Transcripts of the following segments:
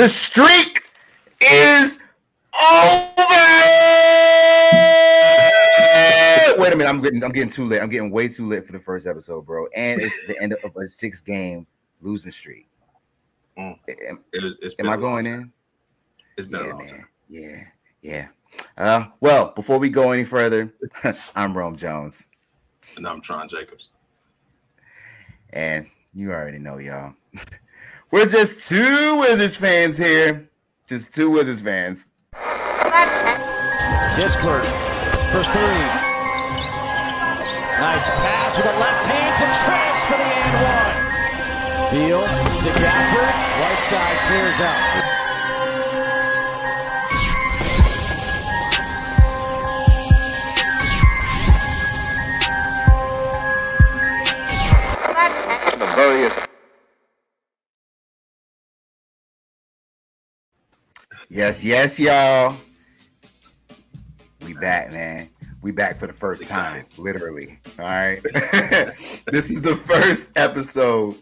The streak is over. Wait a minute, I'm getting too lit. I'm getting way too lit for the first episode, bro. And it's the end of a 6-game losing streak. Am I going in? It's been a long time. Yeah. Well, before we go any further, I'm Rome Jones. And I'm Tron Jacobs. And you already know, y'all. We're just 2 Wizards fans here. Just 2 Wizards fans. Kispert, first three. Nice pass with a left hand to Trash for the and one. Deal to Gafford. Right side clears out. Yes, y'all. We back, man. We back for the first time, literally. All right. This is the first episode.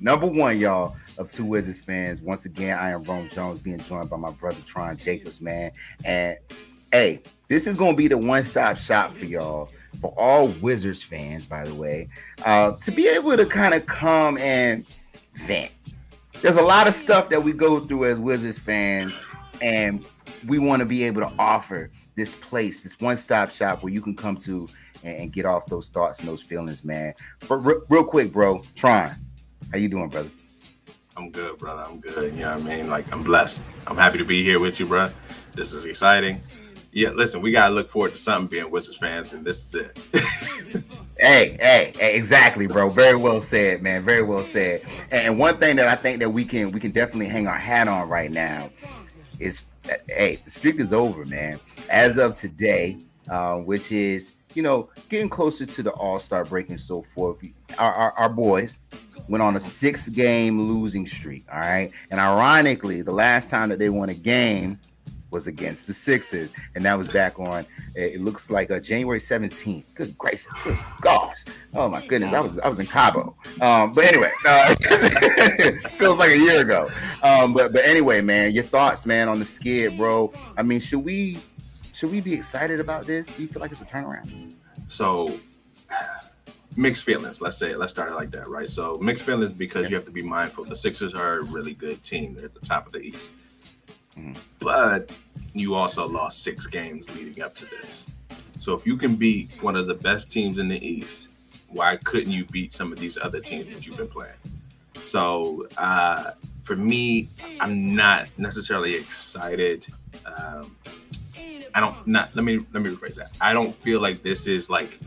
Number one, y'all, of 2 Wizards Fans. Once again, I am Rome Jones, being joined by my brother, Tron Jacobs, man. And, hey, this is going to be the one-stop shop for y'all, for all Wizards fans, by the way, to be able to kind of come and vent. There's a lot of stuff that we go through as Wizards fans, and we want to be able to offer this place, this one-stop shop where you can come to and get off those thoughts and those feelings, man. But real quick, bro, Tron. How you doing, brother? I'm good, brother. I'm good. You know what I mean? Like, I'm blessed. I'm happy to be here with you, bro. This is exciting. Yeah, listen, we got to look forward to something being Wizards fans, and this is it. hey, exactly, bro. Very well said, man. Very well said. And one thing that I think that we can definitely hang our hat on right now is, hey, the streak is over, man. As of today, which is, you know, getting closer to the All-Star break and so forth, our boys went on a 6-game losing streak, all right? And ironically, the last time that they won a game was against the Sixers, and that was back on, it looks like January 17th. Good gracious, good gosh. Oh, my goodness, I was in Cabo. But anyway, feels like a year ago. But anyway, man, your thoughts, man, on the skid, bro. I mean, should we be excited about this? Do you feel like it's a turnaround? So, mixed feelings. Let's start it like that, right? So mixed feelings because you have to be mindful. The Sixers are a really good team. They're at the top of the East. But you also lost 6 games leading up to this. So if you can beat one of the best teams in the East, why couldn't you beat some of these other teams that you've been playing? So for me, I'm not necessarily excited. Let me rephrase that. I don't feel like this is like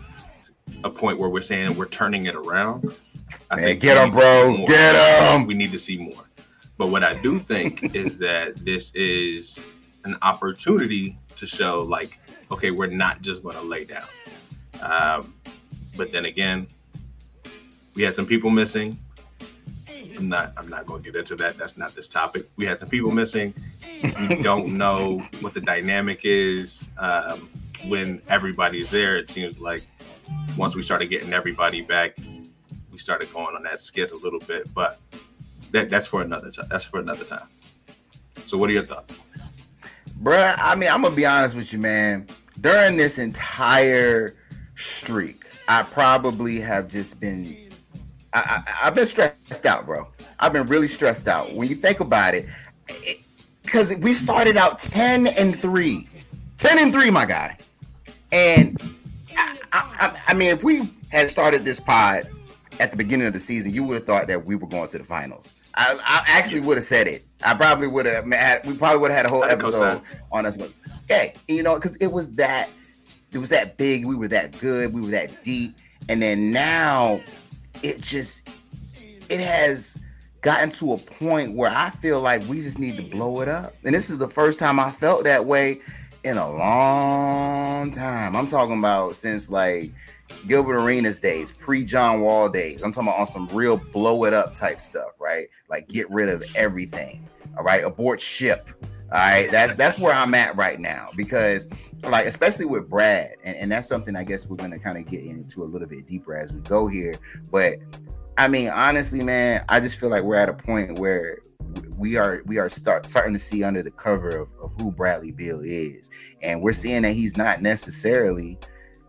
a point where we're saying we're turning it around. I think get him, bro. Get him. We need to see more. But what I do think is that this is an opportunity to show, like, okay, we're not just going to lay down. But then again, we had some people missing. I'm not going to get into that. That's not this topic. We had some people missing. We don't know what the dynamic is. When everybody's there, it seems like once we started getting everybody back, we started going on that skid a little bit, but that's for another time. That's for another time. So what are your thoughts? Bruh, I mean, I'm going to be honest with you, man. During this entire streak, I probably have just been, I've been stressed out, bro. I've been really stressed out. When you think about it, because we started out 10-3. 10-3, my guy. And I mean, if we had started this pod at the beginning of the season, you would have thought that we were going to the finals. I actually would have said it. I probably would have had. We probably would have had a whole episode on us. Okay, and you know, because it was that big. We were that good. We were that deep. And then now, it has gotten to a point where I feel like we just need to blow it up. And this is the first time I felt that way in a long time. I'm talking about since like Gilbert Arenas days, pre-John Wall days. I'm talking about on some real blow it up type stuff, right? Like get rid of everything, all right? Abort ship, All right, that's where I'm at right now, because like, especially with Brad, and that's something I guess we're going to kind of get into a little bit deeper as we go here. But I mean, honestly, man, I just feel like we're at a point where we are starting to see under the cover of who Bradley Beal is. And we're seeing that he's not necessarily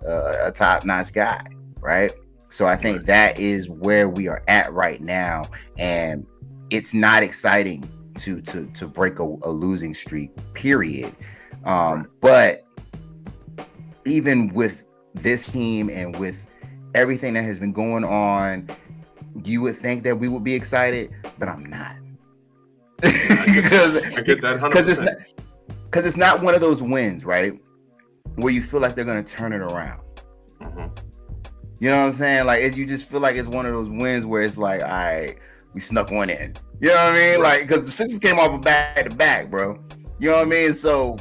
a top-notch guy, right? So I think that is where we are at right now. And it's not exciting to break a losing streak, period. But even with this team and with everything that has been going on, you would think that we would be excited, but I'm not. Because it's not one of those wins, right, where you feel like they're going to turn it around. Mm-hmm. You know what I'm saying? Like, you just feel like it's one of those wins where it's like, all right, we snuck one in. You know what I mean? Right. Like, because the Sixers came off a back-to-back, bro. You know what I mean? So,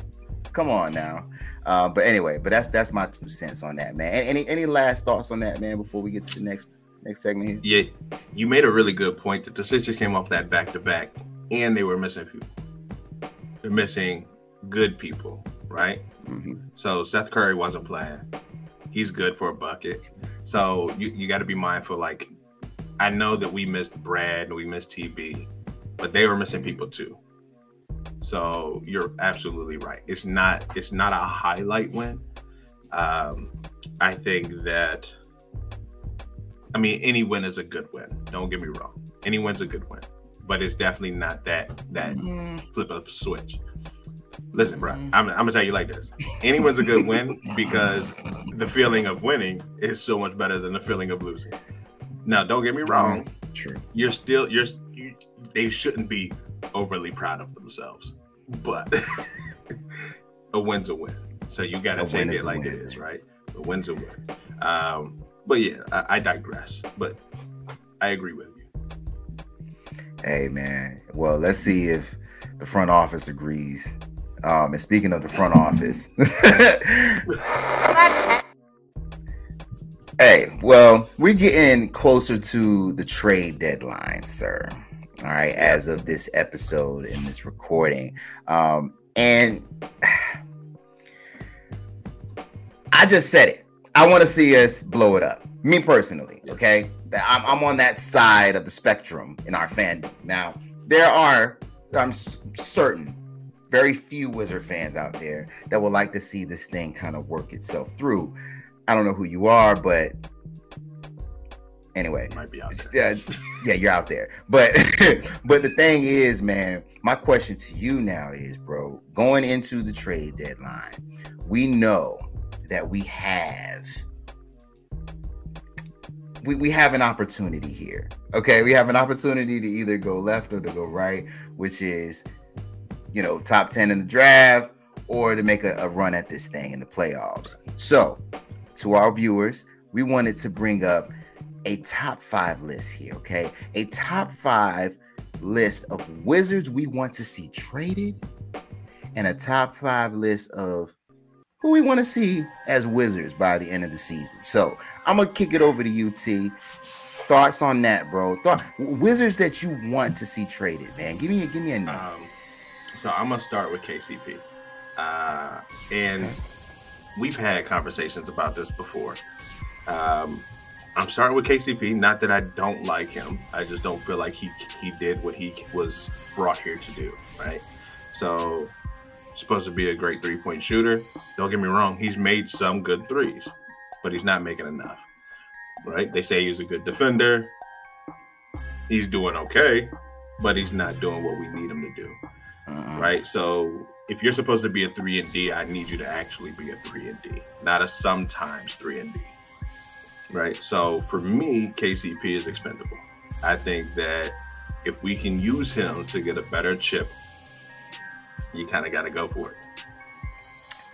come on now. But anyway, but that's my 2 cents on that, man. Any last thoughts on that, man, before we get to the next segment here? Yeah, you made a really good point that the Sixers came off that back-to-back, and they were missing people. They're missing good people, right? Mm-hmm. So Seth Curry wasn't playing. He's good for a bucket. So you got to be mindful. Like, I know that we missed Brad and we missed TB, but they were missing people too. So you're absolutely right. It's not a highlight win. I think that, I mean, any win is a good win. Don't get me wrong. Any win's a good win. But it's definitely not that flip of switch. Listen, bro, I'm gonna tell you like this: any win's a good win because the feeling of winning is so much better than the feeling of losing. Now, don't get me wrong. True. They shouldn't be overly proud of themselves, but a win's a win. So you gotta take it like it is, right? A win's a win. But yeah, I digress. But I agree with you. Hey, man. Well, let's see if the front office agrees. And speaking of the front office, hey, well, we're getting closer to the trade deadline, sir. All right. As of this episode and this recording. And I just said it. I want to see us blow it up. Me personally. Okay. I'm on that side of the spectrum in our fandom. Now, there are, I'm certain, very few Wizard fans out there that would like to see this thing kind of work itself through. I don't know who you are, but anyway. Might be out there. Yeah, you're out there. But, but the thing is, man, my question to you now is, bro, going into the trade deadline, we know that we have... We have an opportunity here, okay? We have an opportunity to either go left or to go right, which is, you know, top 10 in the draft, or to make a run at this thing in the playoffs. So, to our viewers, we wanted to bring up a top 5 list here, okay? A top 5 list of Wizards we want to see traded, and a top 5 list of who we want to see as Wizards by the end of the season. So I'm going to kick it over to UT. Thoughts on that, bro? Wizards that you want to see traded, man. Give me a name. So I'm going to start with KCP. And we've had conversations about this before. I'm starting with KCP. Not that I don't like him. I just don't feel like he did what he was brought here to do, right? So... supposed to be a great three-point shooter. Don't get me wrong, he's made some good threes, but he's not making enough, right? They say he's a good defender. He's doing okay, but he's not doing what we need him to do, right? So if you're supposed to be a 3-and-D, I need you to actually be a 3-and-D, not a sometimes 3-and-D, right? So for me, KCP is expendable. I think that if we can use him to get a better chip, you kind of got to go for it.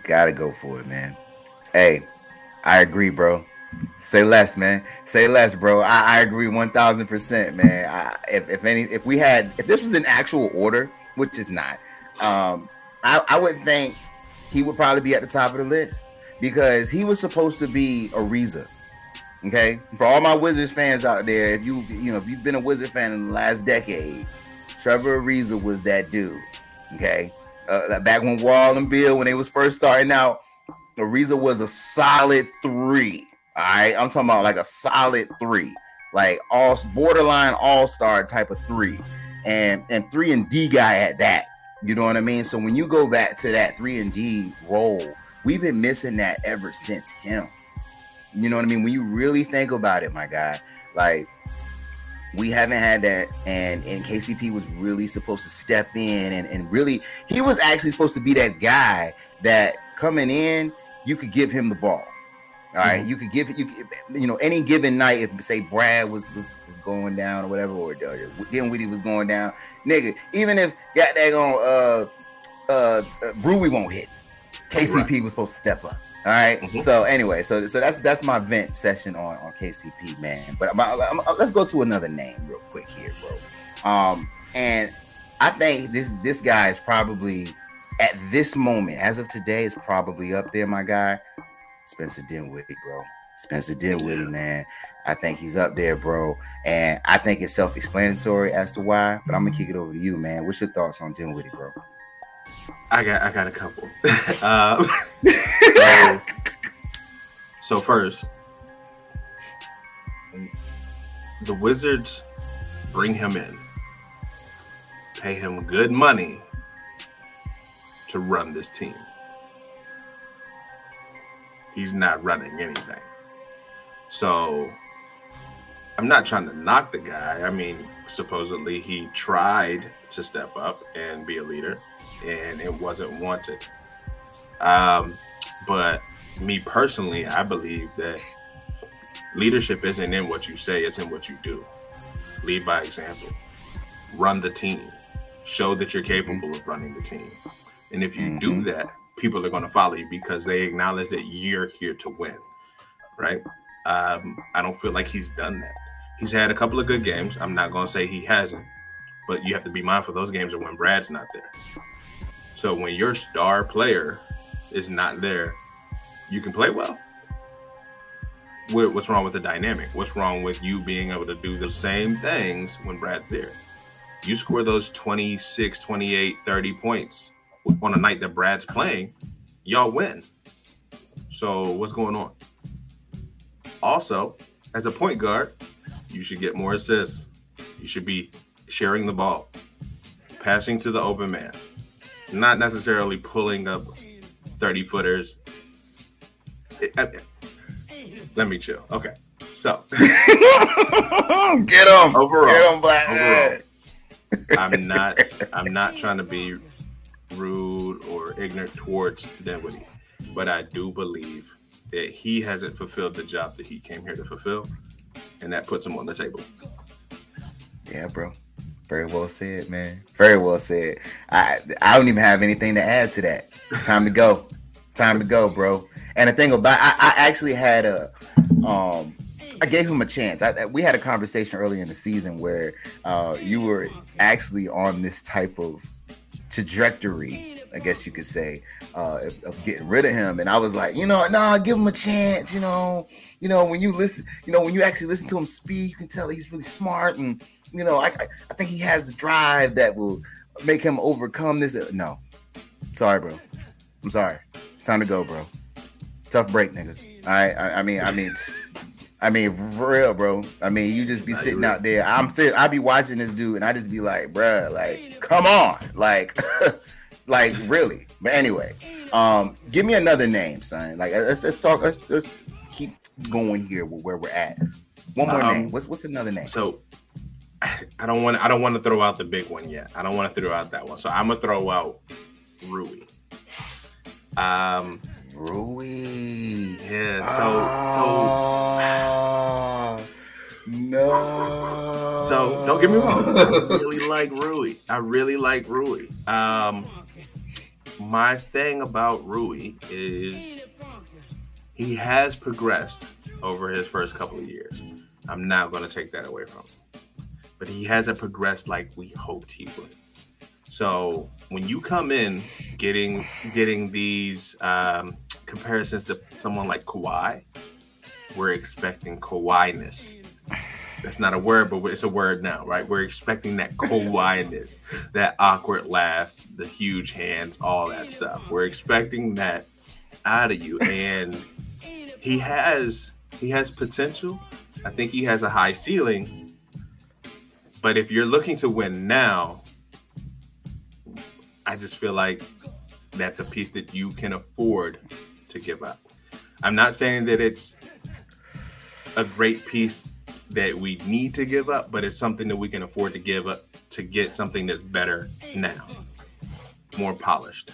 Got to go for it, man. Hey, I agree, bro. Say less, man. Say less, bro. I agree 1,000%, man. If this was an actual order, which is not, I would think he would probably be at the top of the list because he was supposed to be Ariza. Okay, for all my Wizards fans out there, if you've been a Wizard fan in the last decade, Trevor Ariza was that dude. Okay, back when Wall and Beal, when they was first starting out, Ariza was a solid three. All right, I'm talking about like a solid three, like all borderline all-star type of three, and 3-and-D guy at that. You know what I mean? So when you go back to that 3-and-D role, we've been missing that ever since him. You know what I mean? When you really think about it, my guy, like we haven't had that, and KCP was really supposed to step in and really, he was actually supposed to be that guy that coming in, you could give him the ball. All right, you could give it, you know, any given night, if say Brad was going down or whatever, or Dinwiddie was going down, nigga, even if Rui won't hit, KCP was supposed to step up. All right, so anyway, so that's my vent session on KCP, man. But let's go to another name real quick here, bro. And I think this guy is probably at this moment, as of today, is probably up there, my guy. Spencer Dinwiddie, bro. Spencer Dinwiddie, man. I think he's up there, bro. And I think it's self-explanatory as to why. But I'm gonna kick it over to you, man. What's your thoughts on Dinwiddie, bro? I got a couple. So first, the Wizards bring him in, pay him good money to run this team. He's not running anything. So I'm not trying to knock the guy. I mean, supposedly he tried to step up and be a leader, and it wasn't wanted. But me personally, I believe that leadership isn't in what you say, it's in what you do. Lead by example. Run the team. Show that you're capable of running the team. And if you do that, people are going to follow you because they acknowledge that you're here to win, right? I don't feel like he's done that. He's had a couple of good games. I'm not going to say he hasn't, but you have to be mindful those games are when Brad's not there. So when your star player is not there, you can play well. What's wrong with the dynamic? What's wrong with you being able to do the same things when Brad's there? You score those 26, 28, 30 points on a night that Brad's playing, y'all win. So what's going on? Also, as a point guard, you should get more assists. You should be sharing the ball, passing to the open man, not necessarily pulling up 30-footers. Let me chill. Okay, so. Get him. Overall. Get him, Black man. I'm not trying to be rude or ignorant towards Dinwiddie, but I do believe that he hasn't fulfilled the job that he came here to fulfill, and that puts him on the table. Yeah, bro. Very well said, man. Very well said. I don't even have anything to add to that. Time to go. Time to go, bro. And the thing about I actually had a I gave him a chance. We had a conversation earlier in the season where you were actually on this type of trajectory, I guess you could say, of getting rid of him, and I was like, you know, nah, give him a chance. You know, when you listen, you know, when you actually listen to him speak, you can tell he's really smart, and you know, I think he has the drive that will make him overcome this. No, sorry, bro, I'm sorry. It's time to go, bro. Tough break, nigga. I mean, for real, bro. I mean, you just be sitting out there. I'm serious. I be watching this dude, and I just be like, bruh, like, come on. Like, like, really. But anyway, give me another name, son. Like, let's talk. Let's keep going here with where we're at. One more name. What's another name? So, I don't want to throw out the big one yet. I don't want to throw out that one. So I'm gonna throw out Rui. Rui. Yeah, no. So don't get me wrong. I really like Rui. My thing about Rui is he has progressed over his first couple of years. I'm not going to take that away from him. But he hasn't progressed like we hoped he would. So when you come in getting these comparisons to someone like Kawhi, we're expecting Kawhi-ness. that's not a word, but it's a word now, right? We're expecting that Kawhi-ness, that awkward laugh, the huge hands, all that stuff. We're expecting that out of you, and he has potential. I think he has a high ceiling, but if you're looking to win now, I just feel like that's a piece that you can afford to give up. I'm not saying that it's a great piece that we need to give up, but it's something that we can afford to give up to get something that's better now, more polished.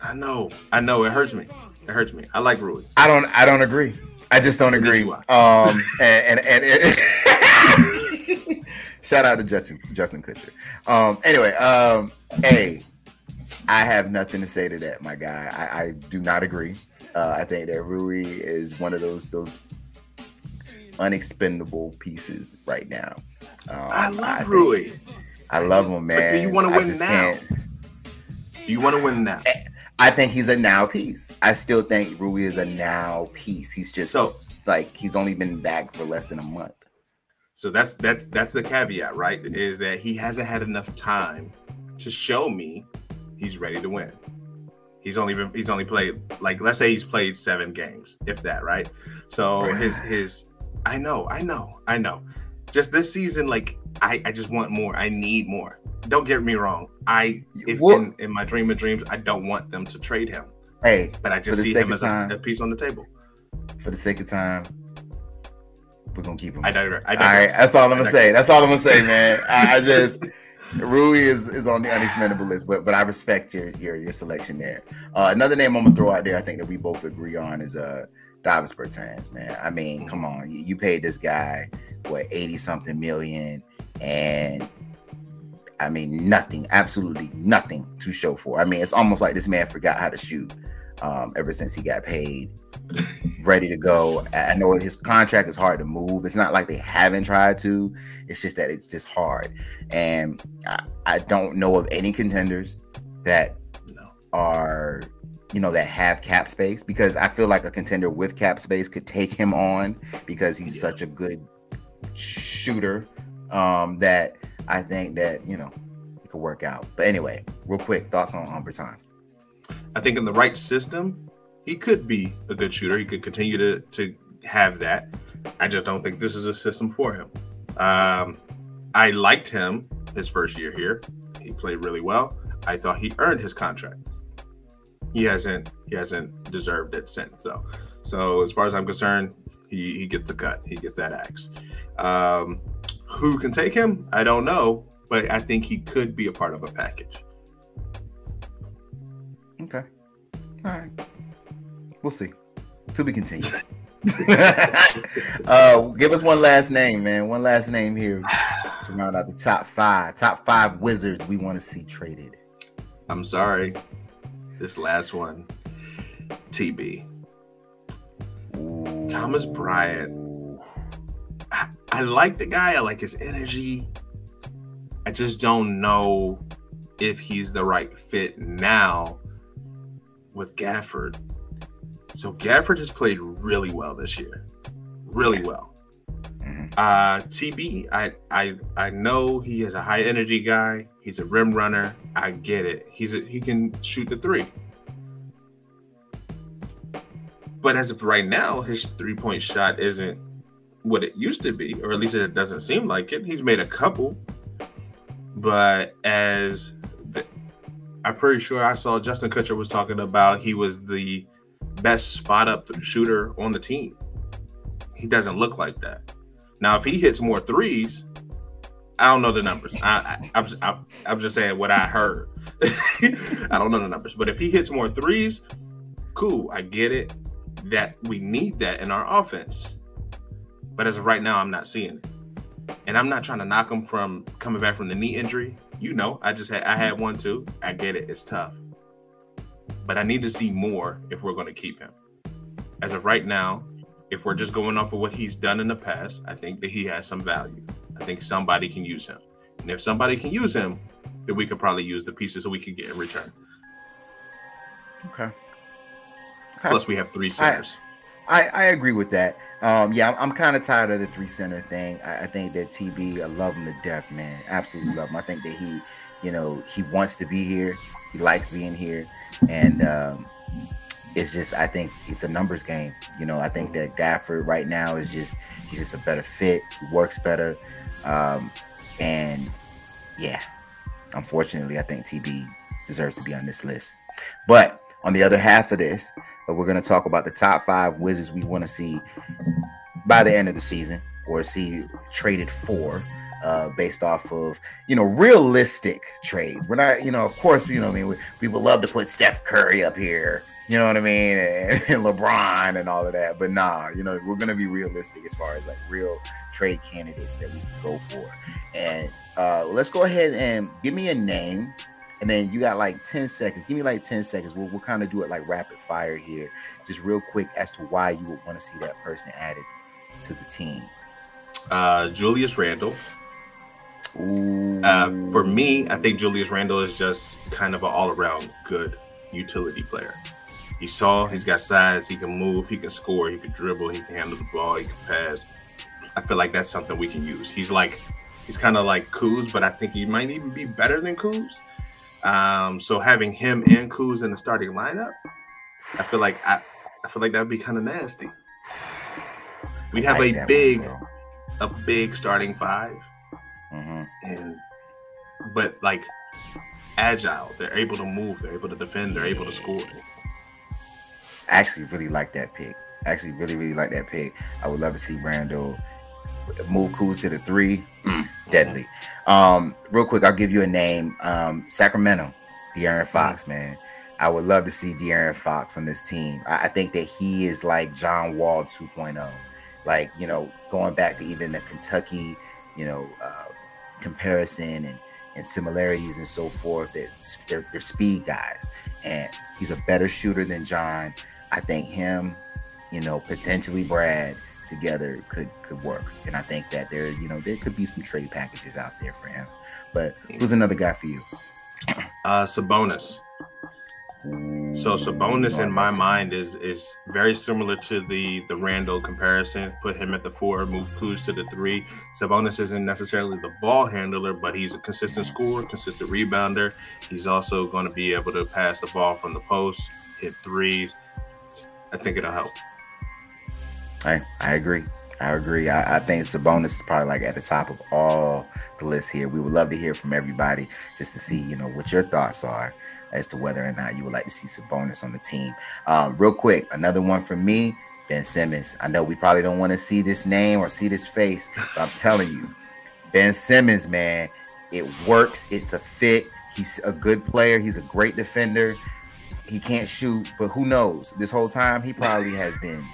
I know, it hurts me. It hurts me. I like Rui. I don't agree. I just don't agree. And shout out to Justin Kutcher. Anyway, I have nothing to say to that, my guy. I do not agree. I think that Rui is one of those unexpendable pieces right now. I love Rui. I love him, man. But do you want to win now? Do you want to win now? I think he's a now piece. I still think Rui is a now piece. He's just he's only been back for less than a month. So that's the caveat, right? Is that he hasn't had enough time to show me he's ready to win. He's only played, like, let's say he's played 7 games, if that, right? So his I know. Just this season, like, I just want more. I need more. Don't get me wrong. In my dream of dreams, I don't want them to trade him. Hey, but I just see him as a piece on the table. For the sake of time, we're gonna keep him. I digress. All right, that's all I'm gonna say. That's all I'm gonna say, man. I just Rui is on the unexplainable list, but I respect your selection there. Another name I'm gonna throw out there, I think that we both agree on, is Davis Bertans, man. I mean, come on, you paid this guy what, 80 something million, and I mean, nothing, absolutely nothing to show for. I mean, it's almost like this man forgot how to shoot ever since he got paid, ready to go. I know his contract is hard to move. It's not like they haven't tried to. It's just that it's just hard. And I don't know of any contenders that are, that have cap space, because I feel like a contender with cap space could take him on because he's such a good shooter that I think that, it could work out. But anyway, real quick, thoughts on Bertans? I think in the right system, he could be a good shooter. He could continue to have that. I just don't think this is a system for him. I liked him his first year here. He played really well. I thought he earned his contract. He hasn't deserved it since, though. So as far as I'm concerned, he gets the cut. He gets that axe. Who can take him? I don't know, but I think he could be a part of a package. Okay. All right. We'll see. To be continued. Give us one last name, man. One last name here to round out the top 5. Top 5 Wizards we want to see traded. I'm sorry. This last one. TB. Ooh. Thomas Bryant. I like the guy. I like his energy. I just don't know if he's the right fit now with Gafford. So Gafford has played really well this year. Really well. TB, I know he is a high energy guy. He's a rim runner. I get it. He can shoot the 3. But as of right now, his 3-point shot isn't what it used to be, or at least it doesn't seem like it. He's made a couple, but I'm pretty sure I saw Justin Kutcher was talking about he was the best spot-up shooter on the team. He doesn't look like that. Now, if he hits more 3s, I don't know the numbers. I'm just saying what I heard. I don't know the numbers, but if he hits more 3s, cool, I get it. That we need that in our offense. But as of right now, I'm not seeing it. And I'm not trying to knock him from coming back from the knee injury. I had one too. I get it. It's tough. But I need to see more if we're going to keep him. As of right now, if we're just going off of what he's done in the past, I think that he has some value. I think somebody can use him. And if somebody can use him, then we could probably use the pieces that we can get in return. Okay. Plus, we have 3 centers. I agree with that. I'm kind of tired of the three center thing. I think that TB, I love him to death, man. Absolutely love him. I think that he, he wants to be here. He likes being here. And it's just, I think it's a numbers game. I think that Gafford right now is just, he's just a better fit. He works better. Unfortunately, I think TB deserves to be on this list. But on the other half of this, we're going to talk about the top 5 Wizards we want to see by the end of the season or see traded for based off of, realistic trades. We're not, of course, we would love to put Seth Curry up here, and LeBron and all of that. But nah, we're going to be realistic as far as like real trade candidates that we can go for. And let's go ahead and give me a name. And then you got like 10 seconds. Give me like 10 seconds. We'll kind of do it like rapid fire here. Just real quick as to why you would want to see that person added to the team. Julius Randle. Ooh. For me, I think Julius Randle is just kind of an all-around good utility player. He's tall. He's got size. He can move. He can score. He can dribble. He can handle the ball. He can pass. I feel like that's something we can use. He's kind of like Kuz, but I think he might even be better than Kuz. So having him and Kuz in the starting lineup, I feel like that would be kind of nasty. We have like a big starting 5, mm-hmm. but like agile, they're able to move, they're able to defend, they're able to score. I actually really like that pick. I would love to see Randall move Kuz to the 3. Deadly. Real quick, I'll give you a name. Sacramento, De'Aaron Fox, man. I would love to see De'Aaron Fox on this team. I think that he is like John Wall 2.0. Like, going back to even the Kentucky, comparison and similarities and so forth. They're speed guys. And he's a better shooter than John. I think him, potentially Brad, together could work, and I think that there there could be some trade packages out there for him. But who's another guy for you? Sabonis. So Sabonis in my mind is very similar to the Randall comparison. Put him at the 4, move Kuz to the 3. Sabonis isn't necessarily the ball handler, but he's a consistent scorer, consistent rebounder. He's also going to be able to pass the ball from the post, hit threes. I think it'll help. I agree. I think Sabonis is probably like at the top of all the lists here. We would love to hear from everybody just to see, what your thoughts are as to whether or not you would like to see Sabonis on the team. Real quick, another one for me, Ben Simmons. I know we probably don't want to see this name or see this face, but I'm telling you, Ben Simmons, man, it works. It's a fit. He's a good player. He's a great defender. He can't shoot, but who knows? This whole time, he probably has been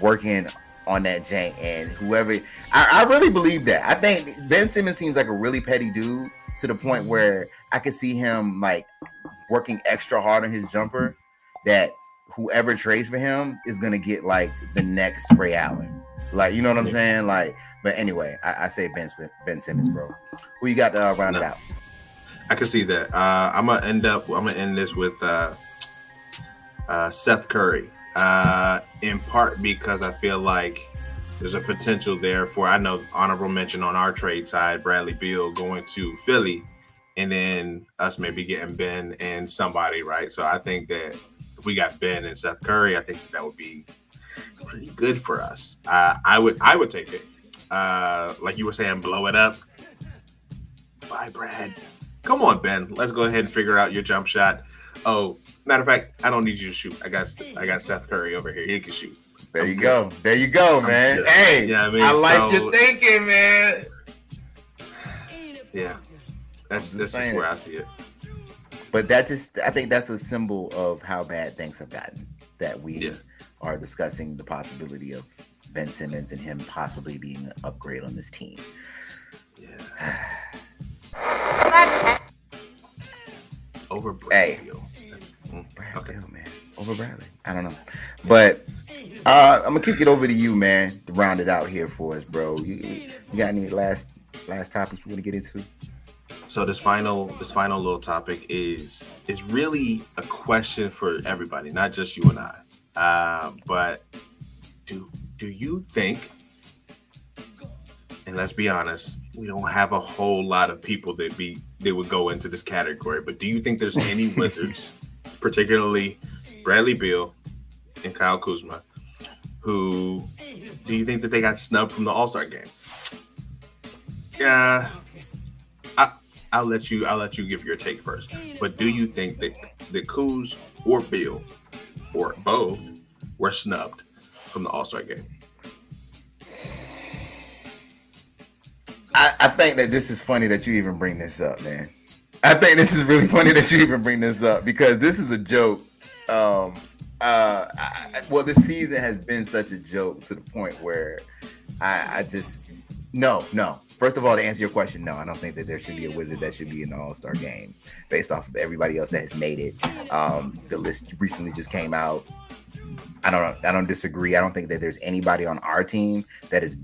working on that jank, and whoever I really believe that. I think Ben Simmons seems like a really petty dude to the point where I could see him like working extra hard on his jumper, that whoever trades for him is gonna get like the next Ray Allen, like, you know what I'm saying? Like, but anyway, I say Ben Simmons, bro. Who you got to round it out? I can see that. I'm gonna end this with Seth Curry. In part because I feel like there's a potential there for, I know honorable mention on our trade side, Bradley Beal going to Philly, and then us maybe getting Ben and somebody, right? So I think that if we got Ben and Seth Curry, I think that would be pretty good for us. I would take it. Like you were saying, blow it up. Bye, Brad. Come on, Ben. Let's go ahead and figure out your jump shot. Oh, matter of fact, I don't need you to shoot. I got Seth Curry over here. He can shoot. There you go. There you go, man. Hey, you know what I mean? I like your thinking, man. Yeah, that's just where I see it. But I think that's a symbol of how bad things have gotten. That we are discussing the possibility of Ben Simmons and him possibly being an upgrade on this team. Yeah. Over Bradley. Over Bradley. I don't know. But I'm going to kick it over to you, man, to round it out here for us, bro. You got any last topics we want to get into? So this final little topic is really a question for everybody, not just you and I. But Do you think, and let's be honest, we don't have a whole lot of people that would go into this category, but do you think there's any Wizards, particularly Bradley Beal and Kyle Kuzma, who do you think that they got snubbed from the All-Star game? Yeah, I'll let you give your take first. But do you think that Kuz or Beal or both were snubbed from the All-Star game? I think that this is funny that you even bring this up, man. I think this is really funny that you even bring this up because this is a joke. This season has been such a joke to the point where I just no. First of all, to answer your question, no, I don't think that there should be a Wizard that should be in the All-Star game based off of everybody else that has made it. The list recently just came out. I don't disagree. I don't think that there's anybody on our team that is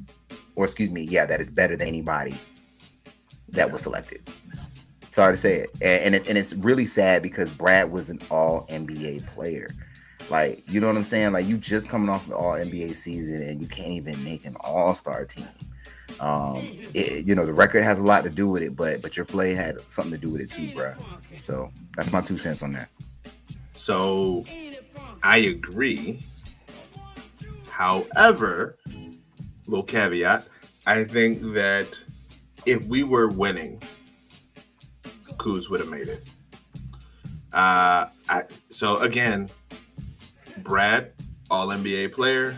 better than anybody that was selected. Sorry to say it. And it's really sad because Brad was an all-NBA player. Like, you know what I'm saying? Like, you just coming off an all-NBA season and you can't even make an all-star team. The record has a lot to do with it, but your play had something to do with it too, bruh. So that's my 2 cents on that. So I agree. However, little caveat, I think that if we were winning, Kuz would have made it. So again, Brad, all-NBA player,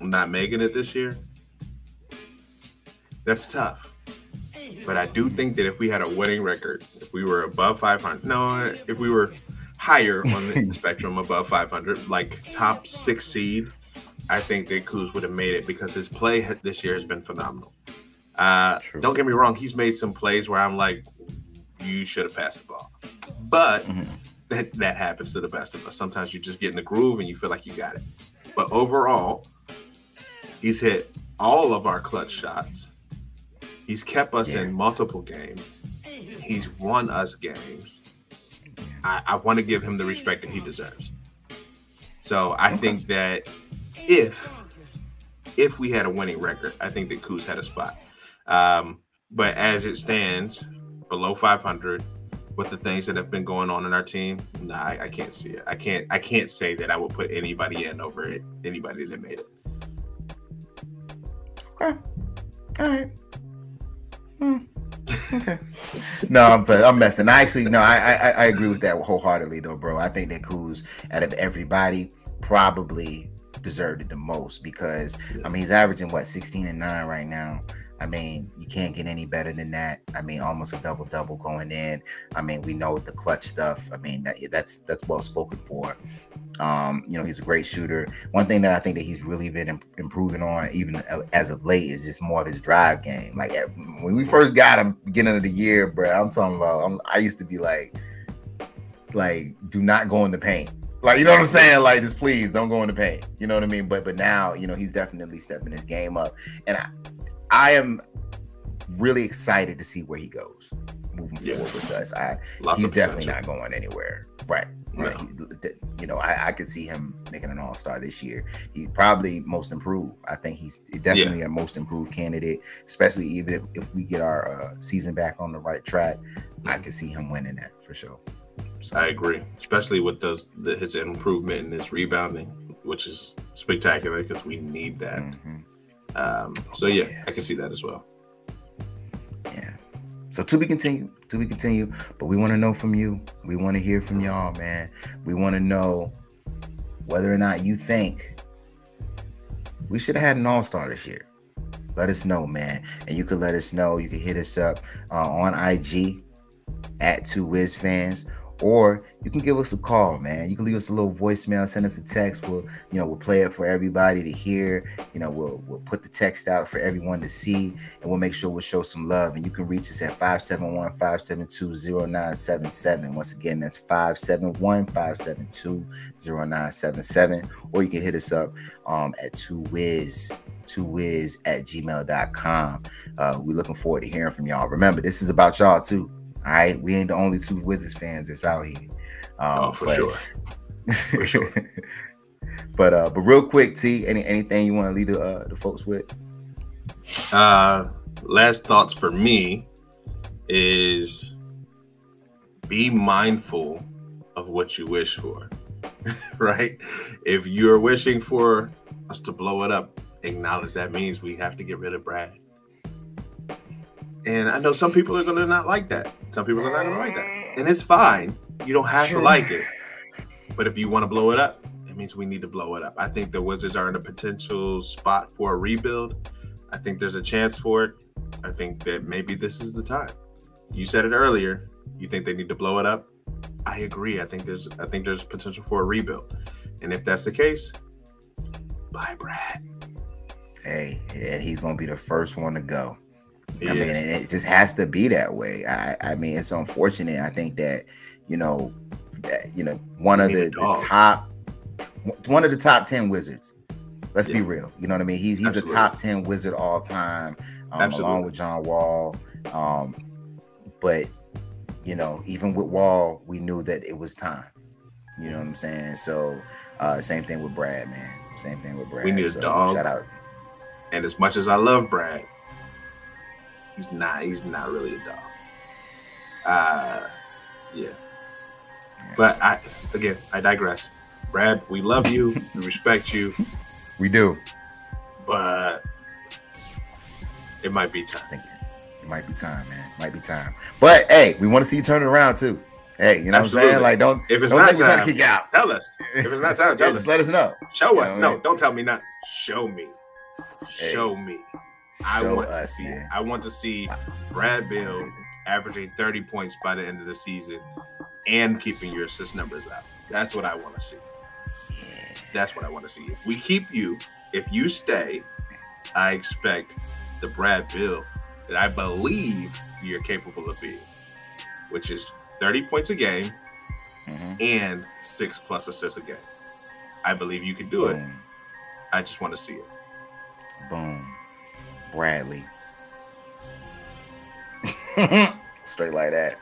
not making it this year. That's tough. But I do think that if we had a winning record, if we were above 500, no, if we were higher on the spectrum above 500, like top 6 seed, I think that Kuz would have made it because his play this year has been phenomenal. Don't get me wrong. He's made some plays where I'm like, you should have passed the ball. But that happens to the best of us. Sometimes you just get in the groove and you feel like you got it. But overall, he's hit all of our clutch shots. He's kept us in multiple games. He's won us games. I want to give him the respect that he deserves. So I think that if we had a winning record, I think that Kuz had a spot. But as it stands, below 500, with the things that have been going on in our team, nah, I can't see it. I can't say that I would put anybody in over it. Anybody that made it. Okay. All right. Okay. No, I'm messing. I agree with that wholeheartedly though, bro. I think that Kuz, out of everybody, probably deserved it the most because he's averaging 16 and 9 right now. You can't get any better than that. Almost a double-double going in. We know the clutch stuff. That's well spoken for. He's a great shooter. One thing that I think that he's really been improving on, even as of late, is just more of his drive game. Like when we first got him beginning of the year, bro, I'm talking about. I used to be like, do not go in the paint. Like, you know what I'm saying? Like, just please don't go in the paint. You know what I mean? But now, he's definitely stepping his game up, and I am really excited to see where he goes moving forward with us. He's definitely not going anywhere. Right. No. I could see him making an all-star this year. He's probably most improved. I think he's definitely a most improved candidate, especially even if we get our season back on the right track. I could see him winning that for sure. So. I agree, especially with his improvement and his rebounding, which is spectacular because we need that. Mm-hmm. I can see that as well. Yeah. So to be continued, but we want to know from you. We want to hear from y'all, man. We want to know whether or not you think we should have had an all-star this year. Let us know, man. And you can let us know. You can hit us up on IG at 2WizFans. Or you can give us a call, man. You can leave us a little voicemail, send us a text. We'll play it for everybody to hear. We'll put the text out for everyone to see, and we'll make sure we'll show some love. And you can reach us at 571-572-0977. Once again, that's 571-572-0977. Or you can hit us up at 2wiz@gmail.com. We're looking forward to hearing from y'all. Remember, this is about y'all too. All right, we ain't the only 2 Wizards fans that's out here. For sure. But real quick, T, anything you want to leave the folks with? Last thoughts for me is be mindful of what you wish for, right? If you're wishing for us to blow it up, acknowledge that means we have to get rid of Brad. And I know some people are going to not like that. Some people are not going to like that. And it's fine. You don't have to like it. But if you want to blow it up, it means we need to blow it up. I think the Wizards are in a potential spot for a rebuild. I think there's a chance for it. I think that maybe this is the time. You said it earlier. You think they need to blow it up? I agree. I think there's potential for a rebuild. And if that's the case, bye, Brad. Hey, and he's going to be the first one to go. I mean, it just has to be that way. I mean, it's unfortunate. I think that, one of the top 10 Wizards. Let's be real. You know what I mean? He's Absolutely. A top 10 Wizard all time, along with John Wall. But, even with Wall, we knew that it was time. You know what I'm saying? So same thing with Brad, man. Same thing with Brad. We need a dog. Shout out. And as much as I love Brad, he's not really a dog. But I digress. Brad, we love you. We respect you. We do. But it might be time. It might be time, man. It might be time. But hey, we want to see you turn it around too. Hey, you know Absolutely. What I'm saying? Like, don't think we're trying to kick you out. Tell us. If it's not time, tell us. Just let us know. Show us. No, don't tell me not. Show me. Hey. Show me. I want to see Brad Beal averaging 30 points by the end of the season and keeping your assist numbers up. That's what I want to see. That's what I want to see. If we keep you, if you stay, I expect the Brad Beal that I believe you're capable of being, which is 30 points a game and 6+ assists a game. I believe you can do it. I just want to see it. Boom. Bradley. Straight like that.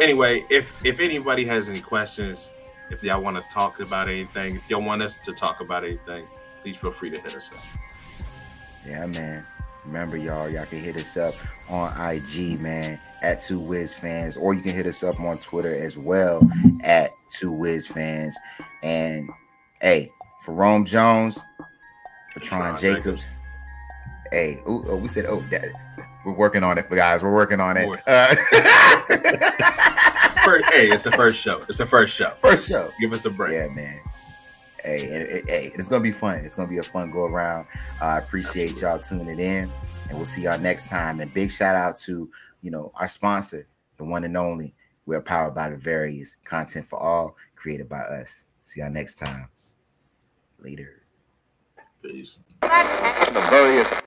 Anyway, if anybody has any questions, if y'all want to talk about anything, if y'all want us to talk about anything, please feel free to hit us up. Yeah, man. Remember, y'all can hit us up on IG, man, at 2Wiz Fans, or you can hit us up on Twitter as well at 2Wiz Fans. And hey, for Rome Jones, for Tron Jacobs. Hey, we said, we're working on it, guys. We're working on it. Hey, it's the first show. First show. Give us a break. Yeah, man. Hey, it's going to be fun. It's going to be a fun go around. I appreciate y'all tuning in, and we'll see y'all next time. And big shout out to, our sponsor, the one and only. We're powered by the various content for all created by us. See y'all next time. Later. Peace. The various